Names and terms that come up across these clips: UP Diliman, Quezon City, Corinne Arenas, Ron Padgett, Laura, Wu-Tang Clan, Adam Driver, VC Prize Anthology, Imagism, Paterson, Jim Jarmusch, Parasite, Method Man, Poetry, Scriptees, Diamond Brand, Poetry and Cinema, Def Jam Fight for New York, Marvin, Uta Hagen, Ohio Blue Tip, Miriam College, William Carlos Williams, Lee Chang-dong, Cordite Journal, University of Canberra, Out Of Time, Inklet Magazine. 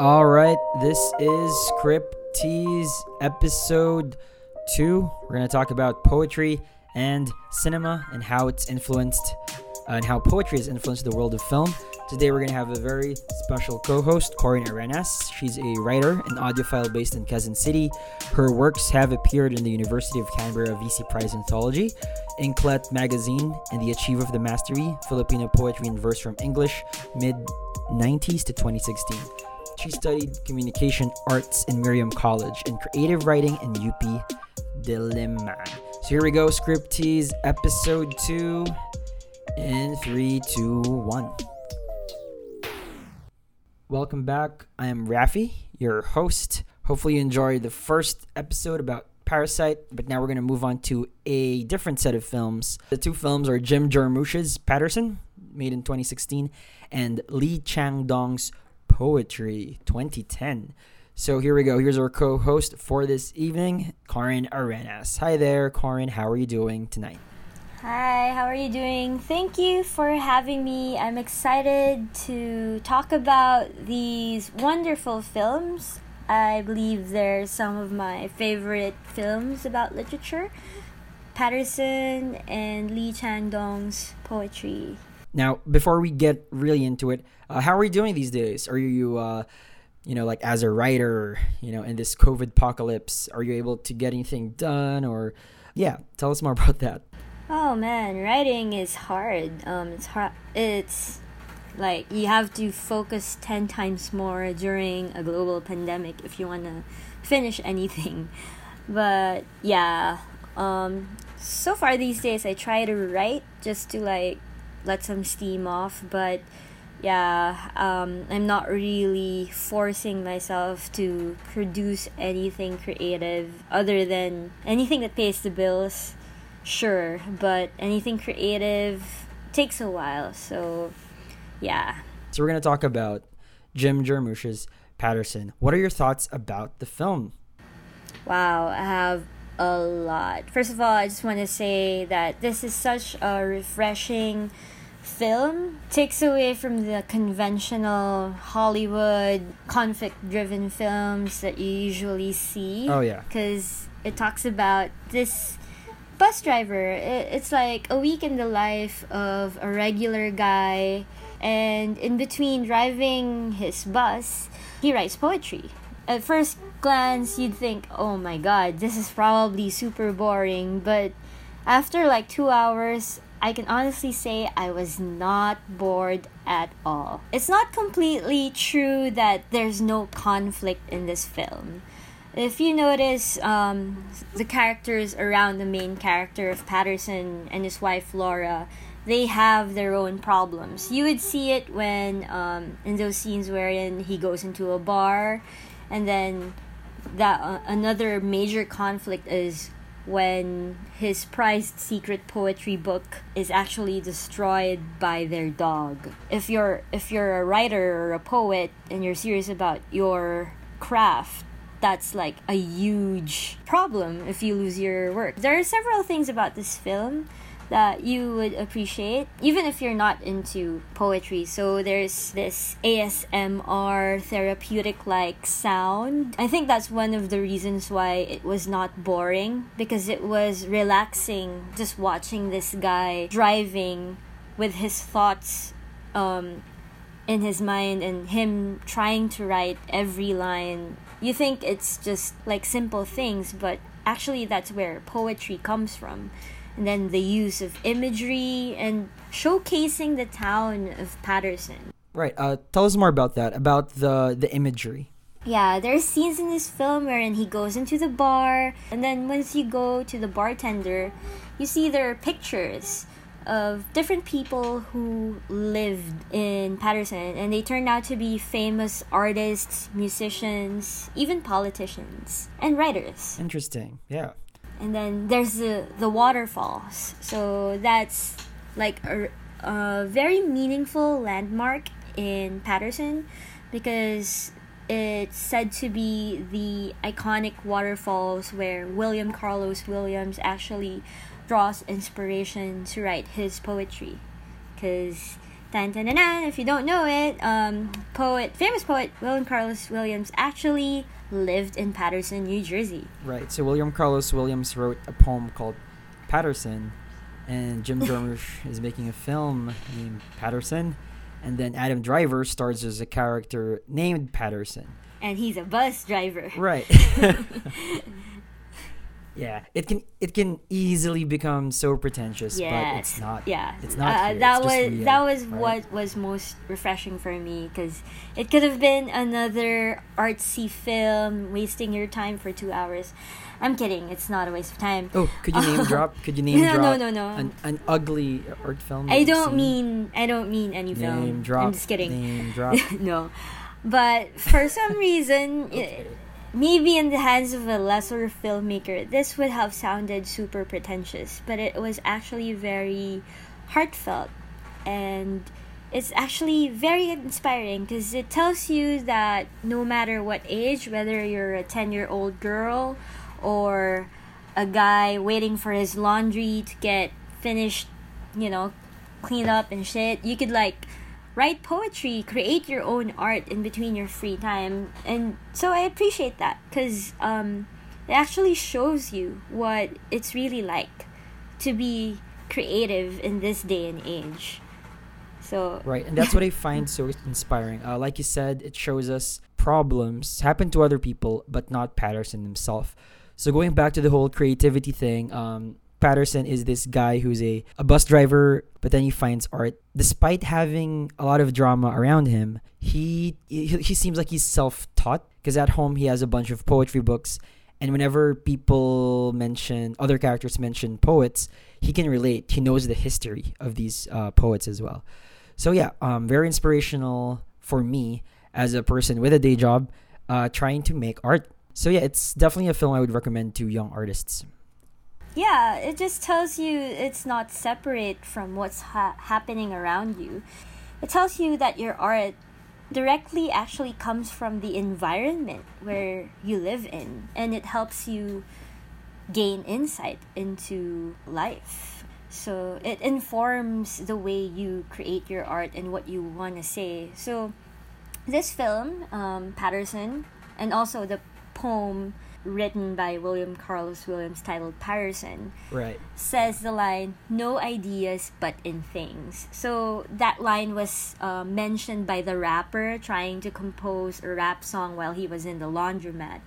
All right, this is Scriptees episode 2. We're going to talk about poetry and cinema and how it's influenced and how poetry has influenced the world of film. Today we're going to have a very special co-host, Corinne Arenas. She's a writer and audiophile based in Quezon City. Her works have appeared in the University of Canberra VC Prize Anthology, Inklet Magazine, and The Achiever of the Mastery, Filipino Poetry and Verse from English, mid-90s to 2016. She studied communication arts in Miriam College and creative writing in UP Diliman. So here we go, Scriptees episode 2 in 3, 2, 1. Welcome back. I am Raffy, your host. Hopefully you enjoyed the first episode about Parasite, but now we're going to move on to a different set of films. The two films are Jim Jarmusch's Paterson, made in 2016, and Lee Chang-dong's Poetry 2010. So here we go. Here's our co-host for this evening, Corinne Arenas. Hi there, Corinne. How are you doing tonight? Hi, how are you doing? Thank you for having me. I'm excited to talk about these wonderful films. I believe they're some of my favorite films about literature, Paterson and Lee Chang-dong's Poetry. Now, before we get really into it, how are you doing these days? Are you, like as a writer, in this COVID apocalypse, are you able to get anything done? Or, yeah, tell us more about that. Oh man, writing is hard. It's hard. It's like you have to focus 10 times more during a global pandemic if you want to finish anything. But yeah, so far these days I try to write just to let some steam off, but yeah, I'm not really forcing myself to produce anything creative other than anything that pays the bills, sure, but anything creative takes a while, so yeah. So we're going to talk about Jim Jarmusch's Paterson. What are your thoughts about the film? Wow, I have a lot. First of all, I just want to say that this is such a refreshing film. Takes away from the conventional Hollywood conflict-driven films that you usually see. Oh, yeah. Because it talks about this bus driver. It's like a week in the life of a regular guy. And in between driving his bus, he writes poetry. At first glance, you'd think, oh my god, this is probably super boring. But after 2 hours, I can honestly say I was not bored at all. It's not completely true that there's no conflict in this film. If you notice, the characters around the main character of Paterson and his wife Laura, they have their own problems. You would see it when in those scenes wherein he goes into a bar, and then that another major conflict is when his prized secret poetry book is actually destroyed by their dog. If you're a writer or a poet and you're serious about your craft, that's like a huge problem if you lose your work. There are several things about this film that you would appreciate, even if you're not into poetry. So there's this ASMR therapeutic-like sound. I think that's one of the reasons why it was not boring, because it was relaxing just watching this guy driving with his thoughts in his mind and him trying to write every line. You think it's just simple things, but actually that's where poetry comes from. And then the use of imagery and showcasing the town of Paterson. Right. Tell us more about that, about the imagery. Yeah, there's scenes in this film wherein he goes into the bar. And then once you go to the bartender, you see there are pictures of different people who lived in Paterson, and they turned out to be famous artists, musicians, even politicians, and writers. Interesting, yeah. And then there's the waterfalls, so that's a very meaningful landmark in Paterson because it's said to be the iconic waterfalls where William Carlos Williams actually draws inspiration to write his poetry, because Dun, dun, dun, dun. If you don't know it, famous poet William Carlos Williams actually lived in Paterson, New Jersey. Right. So William Carlos Williams wrote a poem called Paterson, and Jim Jarmusch is making a film named Paterson, and then Adam Driver stars as a character named Paterson. And he's a bus driver. Right. Yeah, it can easily become so pretentious, but it's not. Yeah, it's not. That was real, what was most refreshing for me, because it could have been another artsy film, wasting your time for 2 hours. I'm kidding. It's not a waste of time. Oh, could you name drop? No. An ugly art film. I don't mean any film. Name drop. I'm just kidding. Name drop. No, but for some reason. Okay. Maybe in the hands of a lesser filmmaker, this would have sounded super pretentious, but it was actually very heartfelt. And it's actually very inspiring, because it tells you that no matter what age, whether you're a 10-year-old girl or a guy waiting for his laundry to get finished, cleaned up and shit, you could, write poetry, create your own art in between your free time. And so I appreciate that, because it actually shows you what it's really like to be creative in this day and age. So right, and that's what I find so inspiring. Like you said, it shows us problems happen to other people, but not Paterson himself. So going back to the whole creativity thing, Paterson is this guy who's a bus driver, but then he finds art. Despite having a lot of drama around him, he seems like he's self-taught, because at home he has a bunch of poetry books, and whenever other characters mention poets, he can relate. He knows the history of these poets as well. So very inspirational for me as a person with a day job trying to make art. So it's definitely a film I would recommend to young artists. Yeah, it just tells you it's not separate from what's happening around you. It tells you that your art directly actually comes from the environment where you live in, and it helps you gain insight into life. So it informs the way you create your art and what you want to say. So this film, Paterson, and also the poem written by William Carlos Williams titled Paterson, right, says the line, "No ideas but in things." So that line was mentioned by the rapper trying to compose a rap song while he was in the laundromat.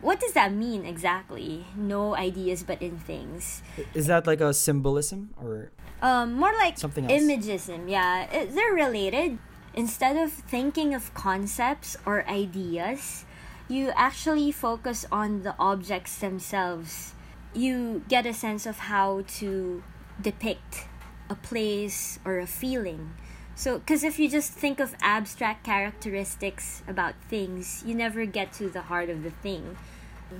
What does that mean exactly? No ideas but in things. Is that like a symbolism or? More like something else. Imagism, yeah. They're related. Instead of thinking of concepts or ideas, you actually focus on the objects themselves. You get a sense of how to depict a place or a feeling. So, because if you just think of abstract characteristics about things, you never get to the heart of the thing.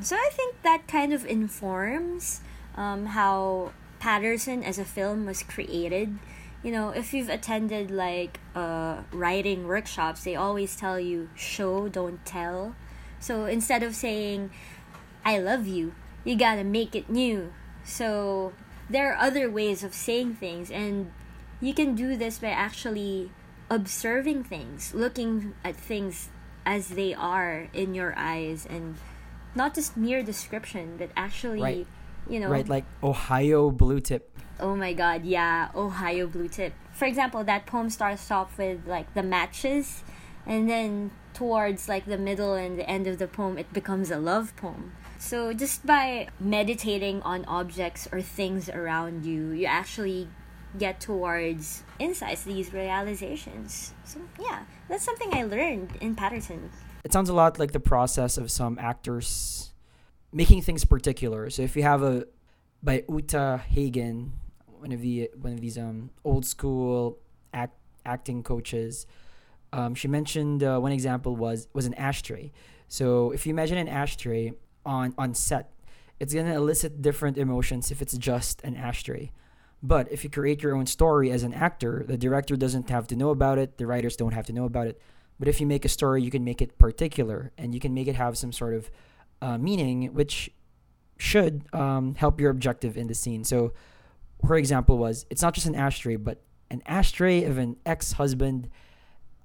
So I think that kind of informs how Paterson as a film was created. If you've attended writing workshops, they always tell you, show, don't tell. So instead of saying, I love you, you gotta make it new. So there are other ways of saying things, and you can do this by actually observing things, looking at things as they are in your eyes, and not just mere description, but actually, right. Right, like Ohio Blue Tip. Oh my God, yeah, Ohio Blue Tip. For example, that poem starts off with the matches, and then towards the middle and the end of the poem, it becomes a love poem. So just by meditating on objects or things around you, you actually get towards insights, these realizations. So that's something I learned in Paterson. It sounds a lot like the process of some actors making things particular. So if you have by Uta Hagen, one of these old school acting coaches. She mentioned one example was an ashtray. So if you imagine an ashtray on set, it's going to elicit different emotions if it's just an ashtray. But if you create your own story as an actor, the director doesn't have to know about it, the writers don't have to know about it. But if you make a story, you can make it particular, and you can make it have some sort of meaning, which should help your objective in the scene. So her example was, it's not just an ashtray, but an ashtray of an ex-husband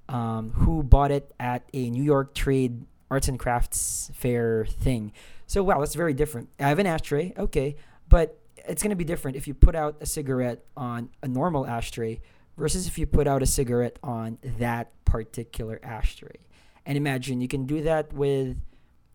who bought it at a New York trade arts and crafts fair thing. So, wow, that's very different. I have an ashtray, okay, but it's going to be different if you put out a cigarette on a normal ashtray versus if you put out a cigarette on that particular ashtray. And imagine you can do that with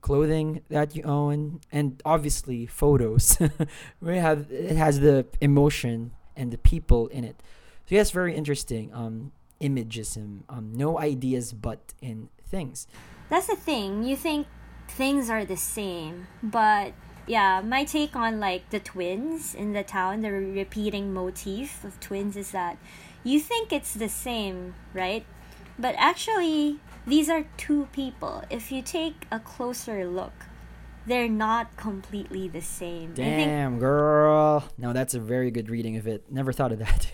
clothing that you own and obviously photos. It has the emotion and the people in it. So yes, very interesting. Imagism, no ideas but in things. That's the thing. You think things are the same, but yeah, my take on like the twins in the town, the repeating motif of twins is that you think it's the same, right? But actually, these are two people. If you take a closer look, they're not completely the same. Damn, girl. No, that's a very good reading of it. Never thought of that.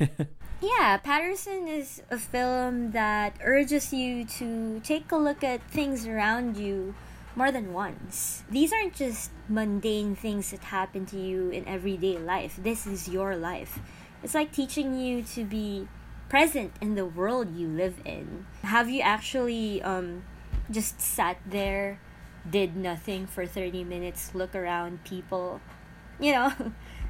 Yeah, Paterson is a film that urges you to take a look at things around you more than once. These aren't just mundane things that happen to you in everyday life. This is your life. It's like teaching you to be present in the world you live in. Have you actually just sat there, did nothing for 30 minutes, look around people? You know,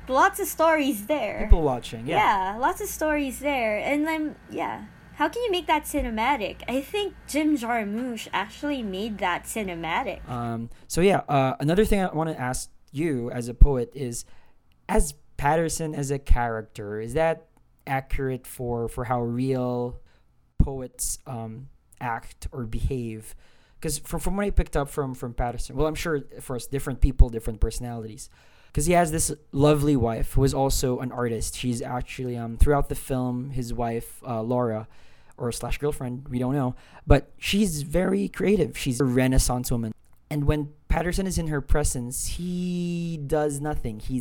lots of stories there. People watching, yeah. Yeah, lots of stories there. And then, yeah, how can you make that cinematic? I think Jim Jarmusch actually made that cinematic. So yeah, another thing I want to ask you as a poet is, as Paterson as a character, is that accurate for how real poets act or behave? Because from what I picked up from Paterson, well, I'm sure for us, different people, different personalities, because he has this lovely wife who is also an artist. She's actually throughout the film, his wife Laura, or slash girlfriend, we don't know, but she's very creative. She's a Renaissance woman, and when Paterson is in her presence, he does nothing. He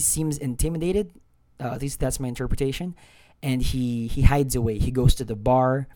seems intimidated. At least that's my interpretation. And he hides away. He goes to the bar.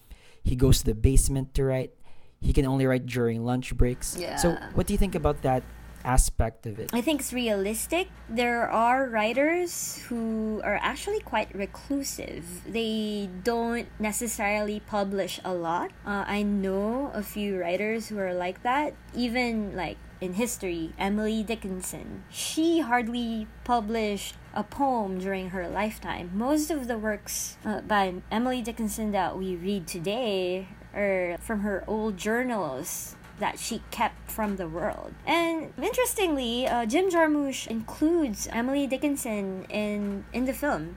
He goes to the basement to write. He can only write during lunch breaks. Yeah. So what do you think about that aspect of it? I think it's realistic. There are writers who are actually quite reclusive. They don't necessarily publish a lot. I know a few writers who are like that. Even like in history, Emily Dickinson. She hardly published a poem during her lifetime. Most of the works by Emily Dickinson that we read today are from her old journals that she kept from the world. And interestingly, Jim Jarmusch includes Emily Dickinson in the film.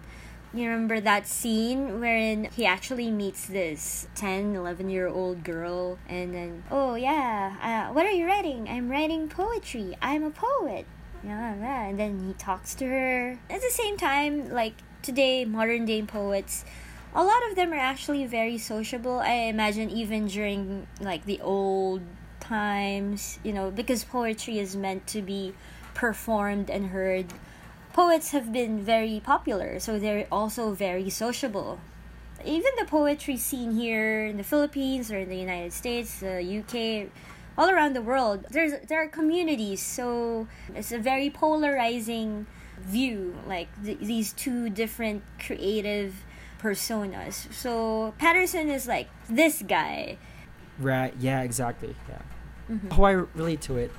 You remember that scene wherein he actually meets this 10, 11-year-old girl and then, oh yeah, what are you writing? I'm writing poetry. I'm a poet. Yeah, and then he talks to her. At the same time, like today, modern-day poets, a lot of them are actually very sociable. I imagine even during like the old times, you know, because poetry is meant to be performed and heard, poets have been very popular, so they're also very sociable. Even the poetry scene here in the Philippines or in the United States, the UK, all around the world, there are communities. So it's a very polarizing view, like these two different creative personas. So Paterson is like this guy. Right, yeah, exactly. Yeah. Mm-hmm. How I relate to it,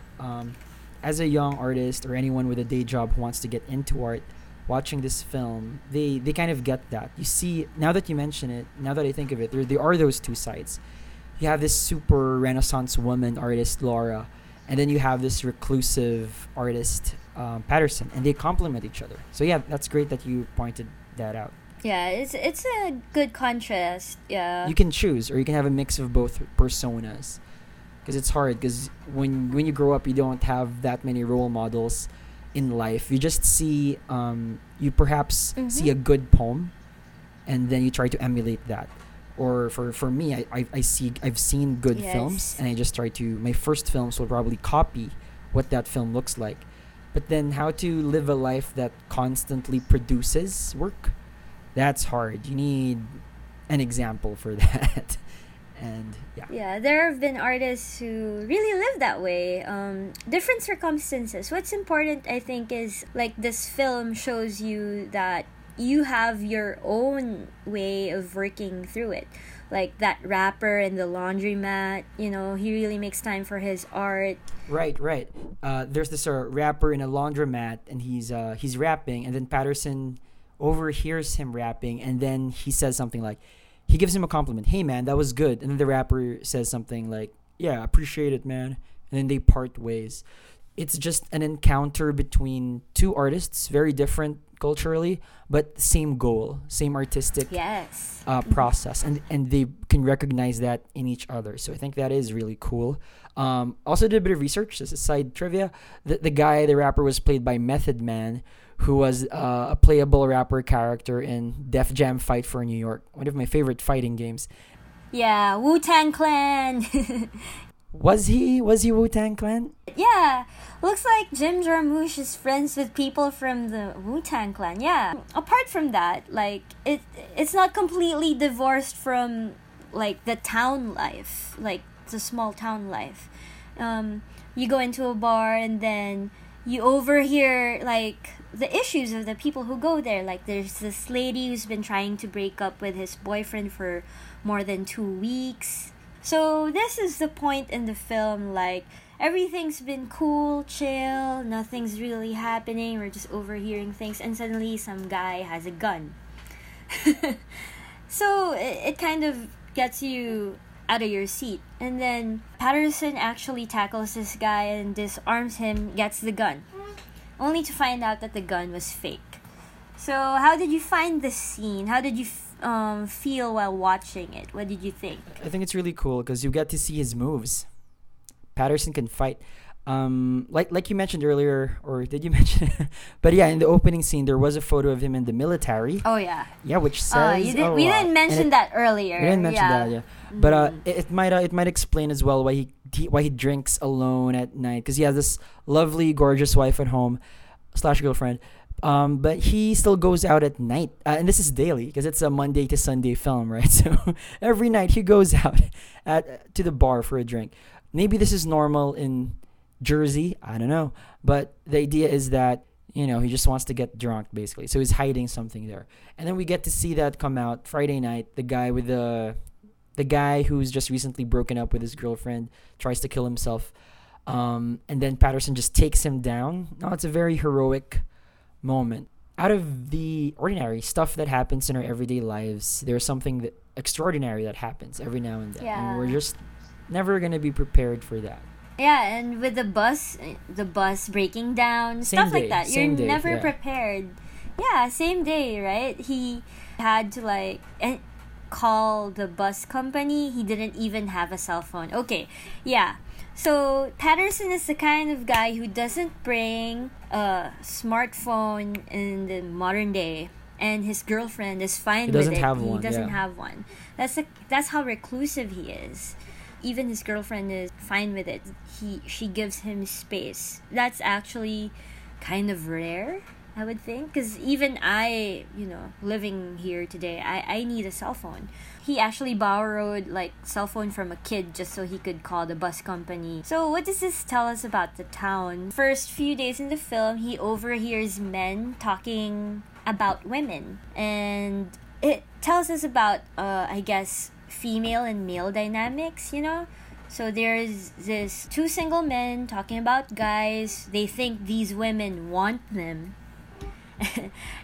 as a young artist or anyone with a day job who wants to get into art, watching this film, they kind of get that. You see, now that you mention it, now that I think of it, there are those two sides. You have this super Renaissance woman artist, Laura, and then you have this reclusive artist, Paterson, and they complement each other. So yeah, that's great that you pointed that out. Yeah, it's a good contrast, yeah. You can choose, or you can have a mix of both personas. Because it's hard, because when you grow up, you don't have that many role models in life. You just see, you perhaps see a good poem, and then you try to emulate that. Or for me, I've seen good films, and I just try to, my first films will probably copy what that film looks like. But then how to live a life that constantly produces work, that's hard. You need an example for that. And yeah, there have been artists who really live that way. Different circumstances. What's important, I think, is like this film shows you that you have your own way of working through it. Like that rapper in the laundromat, you know, he really makes time for his art. Right. There's this rapper in a laundromat, and he's rapping, and then Paterson overhears him rapping, and then he says something like, he gives him a compliment, "Hey man, that was good," and then the rapper says something like, "Yeah, I appreciate it, man," and then they part ways. It's just an encounter between two artists, very different culturally, but same goal, same artistic process, and they can recognize that in each other. So I think that is really cool. Also did a bit of research, just a side trivia. The guy, the rapper, was played by Method Man, who was a playable rapper character in Def Jam Fight for New York, one of my favorite fighting games. Yeah, Wu-Tang Clan. Was he Wu-Tang Clan? Yeah. Looks like Jim Jarmusch is friends with people from the Wu-Tang Clan. Yeah. Apart from that, like, it's not completely divorced from, like, the town life. Like, the small town life. You go into a bar and then you overhear, like, the issues of the people who go there. Like, there's this lady who's been trying to break up with his boyfriend for more than 2 weeks. So this is the point in the film, like, everything's been cool, chill, nothing's really happening, we're just overhearing things, and suddenly some guy has a gun. So it kind of gets you out of your seat. And then Paterson actually tackles this guy and disarms him, gets the gun, only to find out that the gun was fake. So how did you find this scene? How did you feel while watching it? What did you think? I think it's really cool because you get to see his moves. Paterson can fight. Like you mentioned earlier, or did you mention? But yeah, in the opening scene, there was a photo of him in the military. Oh yeah. Yeah, which says we didn't mention that earlier. We didn't mention that. Yeah, but it might explain as well why he drinks alone at night, because he has this lovely, gorgeous wife at home, / girlfriend. But he still goes out at night, and this is daily because it's a Monday to Sunday film, right? So every night he goes out to the bar for a drink. Maybe this is normal in Jersey, I don't know. But the idea is that, you know, he just wants to get drunk, basically. So he's hiding something there, and then we get to see that come out Friday night. The guy with the guy who's just recently broken up with his girlfriend tries to kill himself, and then Paterson just takes him down. No, it's a very heroic moment. Out of the ordinary stuff that happens in our everyday lives, there's something that extraordinary that happens every now and then, and we're just never going to be prepared for that. Yeah, and with the bus breaking down, stuff like that, you're never prepared. Yeah, same day, right? He had to call the bus company. He didn't even have a cell phone. Okay, yeah. So Paterson is the kind of guy who doesn't bring a smartphone in the modern day, and his girlfriend is fine with it. He doesn't have one. That's how reclusive he is. Even his girlfriend is fine with it. She gives him space. That's actually kind of rare, I would think, because even I, you know, living here today, I need a cell phone. He actually borrowed cell phone from a kid just so he could call the bus company. So what does this tell us about the town? First few days in the film, he overhears men talking about women, and it tells us about, I guess, female and male dynamics, you know? So there's this two single men talking about guys. They think these women want them.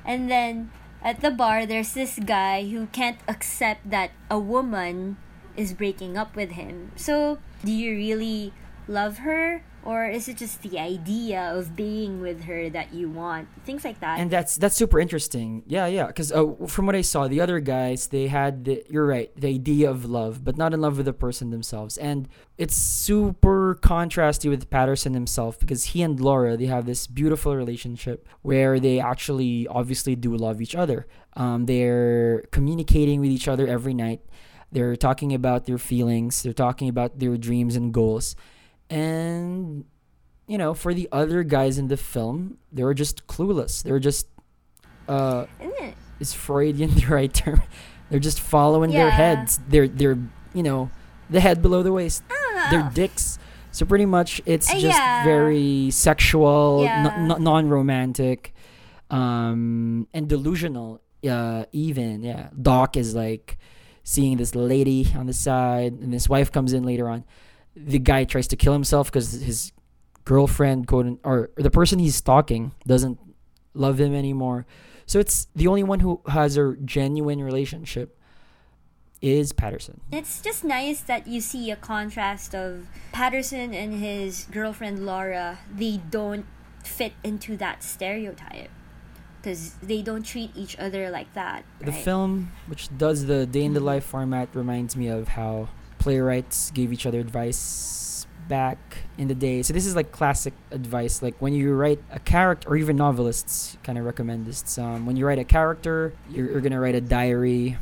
And then at the bar, there's this guy who can't accept that a woman is breaking up with him. So do you really love her, or is it just the idea of being with her that you want? Things like that. And that's super interesting. Yeah. Because from what I saw, the other guys, they had you're right, the idea of love, but not in love with the person themselves. And it's super contrasty with Paterson himself, because he and Laura, they have this beautiful relationship where they actually obviously do love each other. They're communicating with each other every night. They're talking about their feelings. They're talking about their dreams and goals. And, you know, for the other guys in the film, they were just clueless. They were just, is Freudian the right term? They're just following their heads. They're you know, the head below the waist. They're dicks. So pretty much it's just very sexual, non-romantic, and delusional. even, yeah. Doc is like seeing this lady on the side, and his wife comes in later on. The guy tries to kill himself because his girlfriend, quote, or the person he's stalking, doesn't love him anymore. So it's the only one who has a genuine relationship is Paterson. It's just nice that you see a contrast of Paterson and his girlfriend Laura. They don't fit into that stereotype because they don't treat each other like that, right? The film, which does the day in the life format, reminds me of how playwrights gave each other advice back in the day. So this is like classic advice, like when you write a character, or even novelists kind of recommend this, when you write a character, you're gonna write a diary.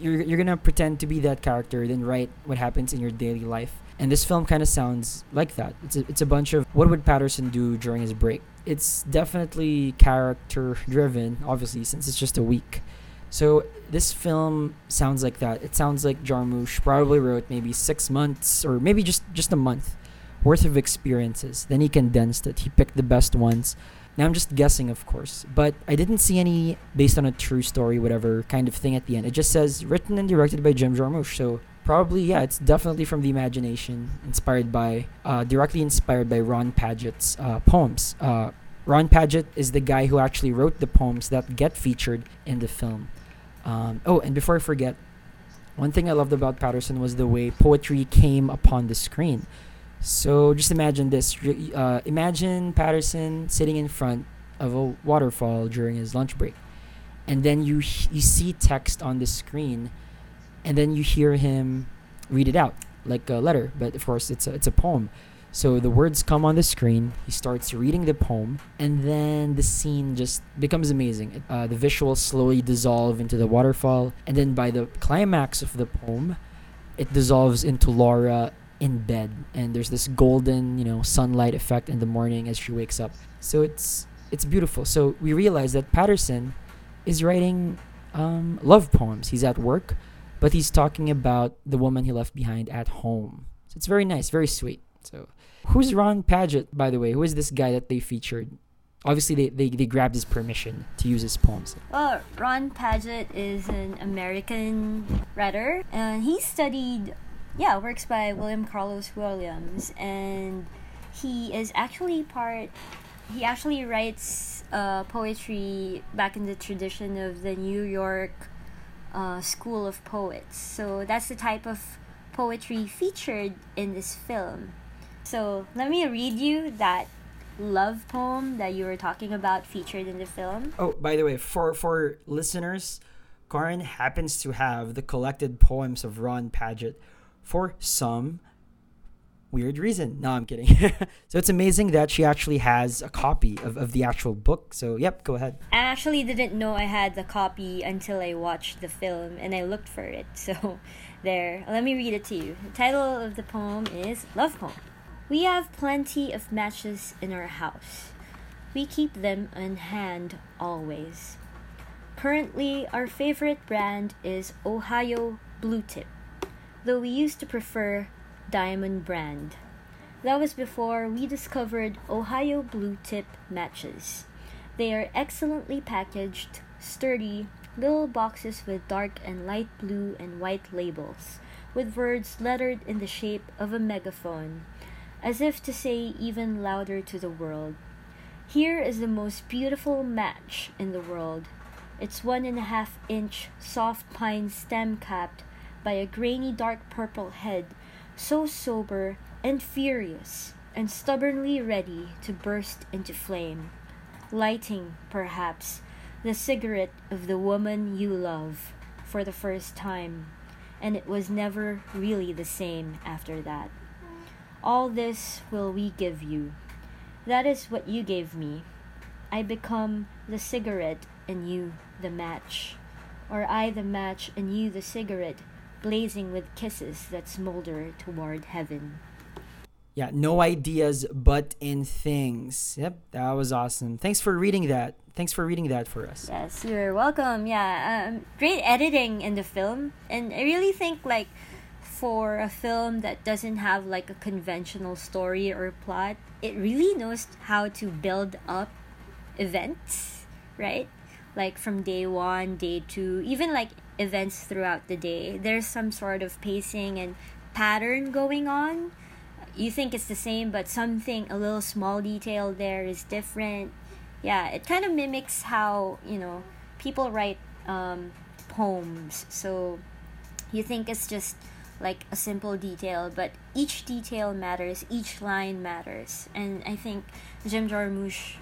You're gonna pretend to be that character, then write what happens in your daily life. And this film kind of sounds like that. It's a bunch of what would Paterson do during his break. It's definitely character driven, obviously, since it's just a week. So this film sounds like that. It sounds like Jarmusch probably wrote maybe 6 months, or maybe just a month worth of experiences. Then he condensed it. He picked the best ones. Now, I'm just guessing, of course, but I didn't see any based on a true story, whatever kind of thing at the end. It just says written and directed by Jim Jarmusch. So probably, yeah, it's definitely from the imagination, directly inspired by Ron Padgett's poems. Ron Padgett is the guy who actually wrote the poems that get featured in the film. And before I forget, one thing I loved about Paterson was the way poetry came upon the screen. So just imagine this. Imagine Paterson sitting in front of a waterfall during his lunch break. And then you see text on the screen, and then you hear him read it out like a letter. But of course, it's a poem. So the words come on the screen. He starts reading the poem, and then the scene just becomes amazing. The visuals slowly dissolve into the waterfall. And then by the climax of the poem, it dissolves into Laura in bed, and there's this golden, sunlight effect in the morning as she wakes up. So it's beautiful. So we realize that Paterson is writing love poems. He's at work, but he's talking about the woman he left behind at home. So it's very nice, very sweet. So who's Ron Padgett, by the way? Who is this guy that they featured? Obviously, they grabbed his permission to use his poems. Well, Ron Padgett is an American writer, and he studied works by William Carlos Williams, and he actually writes poetry back in the tradition of the New York School of Poets. So that's the type of poetry featured in this film. So let me read you that love poem that you were talking about featured in the film. Oh, by the way, for listeners, Corinne happens to have the collected poems of Ron Padgett for some weird reason. No, I'm kidding. So it's amazing that she actually has a copy of the actual book. So, yep, go ahead. I actually didn't know I had the copy until I watched the film and I looked for it. So there, let me read it to you. The title of the poem is Love Poem. We have plenty of matches in our house. We keep them on hand always. Currently, our favorite brand is Ohio Blue Tip, though we used to prefer Diamond Brand. That was before we discovered Ohio Blue Tip matches. They are excellently packaged, sturdy, little boxes with dark and light blue and white labels, with words lettered in the shape of a megaphone, as if to say even louder to the world, "Here is the most beautiful match in the world. It's 1.5-inch soft pine stem capped by a grainy dark purple head, so sober and furious and stubbornly ready to burst into flame, lighting, perhaps, the cigarette of the woman you love for the first time, and it was never really the same after that. All this will we give you. That is what you gave me. I become the cigarette and you the match, or I the match and you the cigarette, blazing with kisses that smolder toward heaven." Yeah, no ideas but in things. Yep, that was awesome. Thanks for reading that. Thanks for reading that for us. Yes, you're welcome. Yeah, great editing in the film. And I really think, like, for a film that doesn't have, like, a conventional story or plot, it really knows how to build up events, right? like from day one, day two, even like events throughout the day, there's some sort of pacing and pattern going on. You think it's the same, but something, a little small detail there is different. Yeah, it kind of mimics how, you know, people write poems. So you think it's just like a simple detail, but each detail matters, each line matters. And I think Jim Jarmusch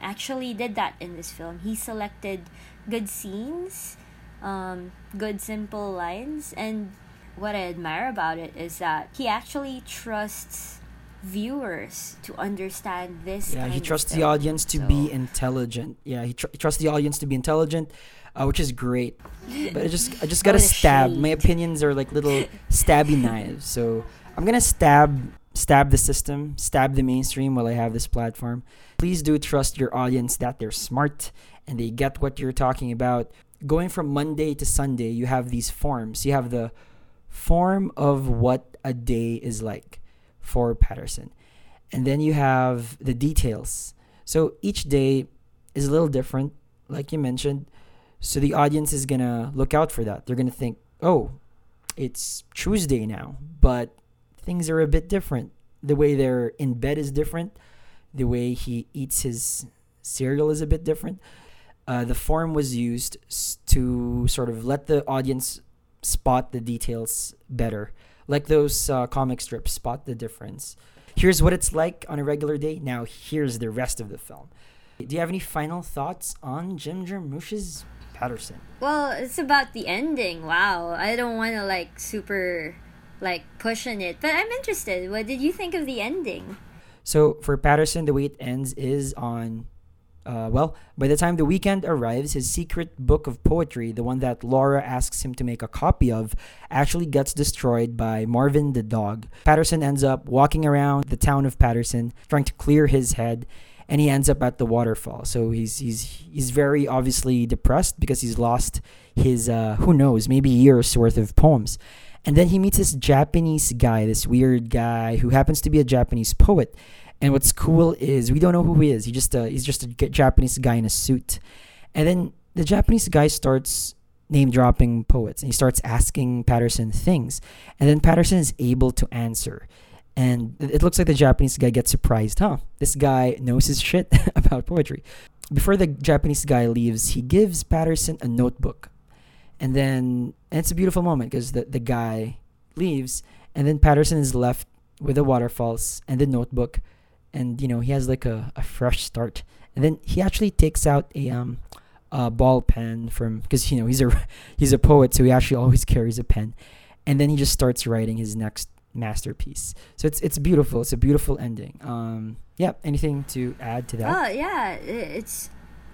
actually did that in this film. He selected good scenes, good simple lines, and what I admire about it is that he actually trusts viewers to understand this. Yeah, he trusts the audience to be intelligent. Yeah, he trusts the audience to be intelligent, which is great. But I just gotta stab. My opinions are like little stabby knives. So I'm gonna stab the system, stab the mainstream while I have this platform. Please do trust your audience that they're smart and they get what you're talking about. Going from Monday to Sunday, you have these forms. You have the form of what a day is like for Paterson, and then you have the details. So each day is a little different, like you mentioned, so the audience is gonna look out for that. They're gonna think, oh, it's Tuesday now, but things are a bit different. The way they're in bed is different, the way he eats his cereal is a bit different. The form was used to sort of let the audience spot the details better, like those comic strips spot the difference. Here's what it's like on a regular day, now here's the rest of the film. Do you have any final thoughts on Jim Jarmusch's Paterson? Well, it's about the ending. Wow, I don't want to like super like push on it, but I'm interested. What did you think of the ending? So for Paterson, the way it ends is on by the time the weekend arrives, his secret book of poetry, the one that Laura asks him to make a copy of, actually gets destroyed by Marvin the dog. Paterson ends up walking around the town of Paterson, trying to clear his head, and he ends up at the waterfall. So he's very obviously depressed because he's lost his, who knows, maybe years worth of poems. And then he meets this Japanese guy, this weird guy who happens to be a Japanese poet. And what's cool is we don't know who he is. He's just a Japanese guy in a suit. And then the Japanese guy starts name-dropping poets. And he starts asking Paterson things. And then Paterson is able to answer. And it looks like the Japanese guy gets surprised. Huh, this guy knows his shit about poetry. Before the Japanese guy leaves, he gives Paterson a notebook. And then it's a beautiful moment because the guy leaves. And then Paterson is left with the waterfalls and the notebook. And, you know, he has like a fresh start. And then he actually takes out a ball pen from, because, you know, he's a poet, so he actually always carries a pen. And then he just starts writing his next masterpiece. So it's beautiful. It's a beautiful ending. Yeah. Anything to add to that? Oh yeah,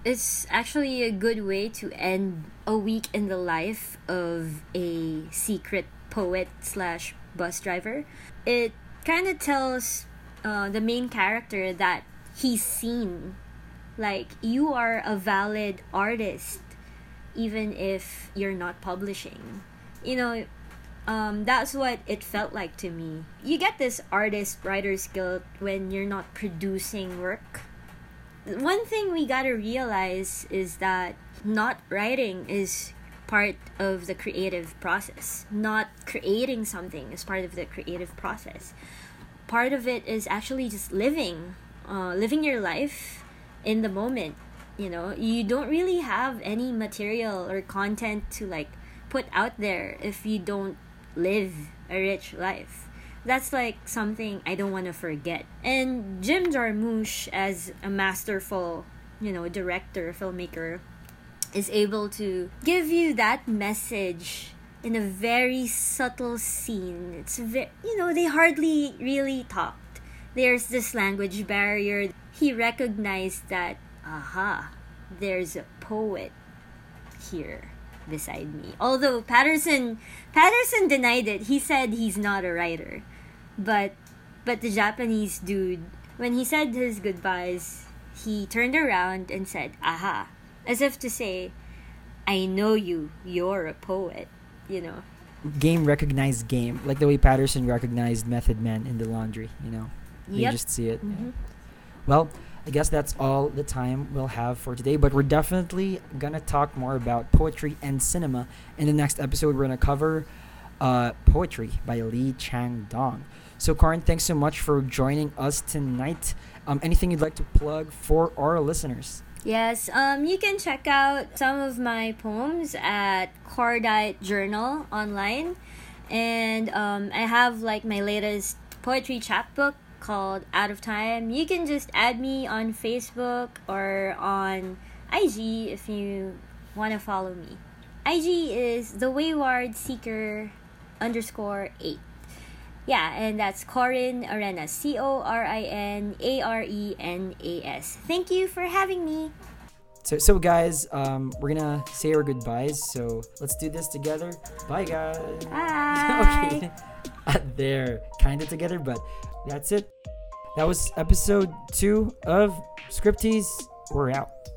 it's actually a good way to end a week in the life of a secret poet / bus driver. It kind of tells the main character that he's seen. Like, you are a valid artist, even if you're not publishing. You know, that's what it felt like to me. You get this artist-writer's guilt when you're not producing work. One thing we gotta realize is that not writing is part of the creative process. Not creating something is part of the creative process. Part of it is actually just living your life in the moment. You know, you don't really have any material or content to like put out there if you don't live a rich life. That's like something I don't want to forget. And Jim Jarmusch, as a masterful, you know, director, filmmaker, is able to give you that message in a very subtle scene. It's they hardly really talked. There's this language barrier. He recognized that, aha, there's a poet here beside me. Although Paterson denied it. He said he's not a writer. But the Japanese dude, when he said his goodbyes, he turned around and said, aha, as if to say, I know you, you're a poet. You know, game recognized game, like the way Paterson recognized Method Man in the laundry. You know, you just see it. Mm-hmm. Yeah. Well, I guess that's all the time we'll have for today, but we're definitely going to talk more about poetry and cinema. In the next episode, we're going to cover Poetry by Lee Chang-dong. So, Corinne, thanks so much for joining us tonight. Anything you'd like to plug for our listeners? Yes, you can check out some of my poems at Cordite Journal online. And I have like my latest poetry chapbook called Out of Time. You can just add me on Facebook or on IG if you want to follow me. IG is thewaywardsseeker_8. Yeah, and that's Corinne Arenas, Corinne Arenas. Thank you for having me. So guys, we're gonna say our goodbyes. So let's do this together. Bye, guys. Bye. Okay, they're kind of together, but that's it. That was episode 2 of Scripties. We're out.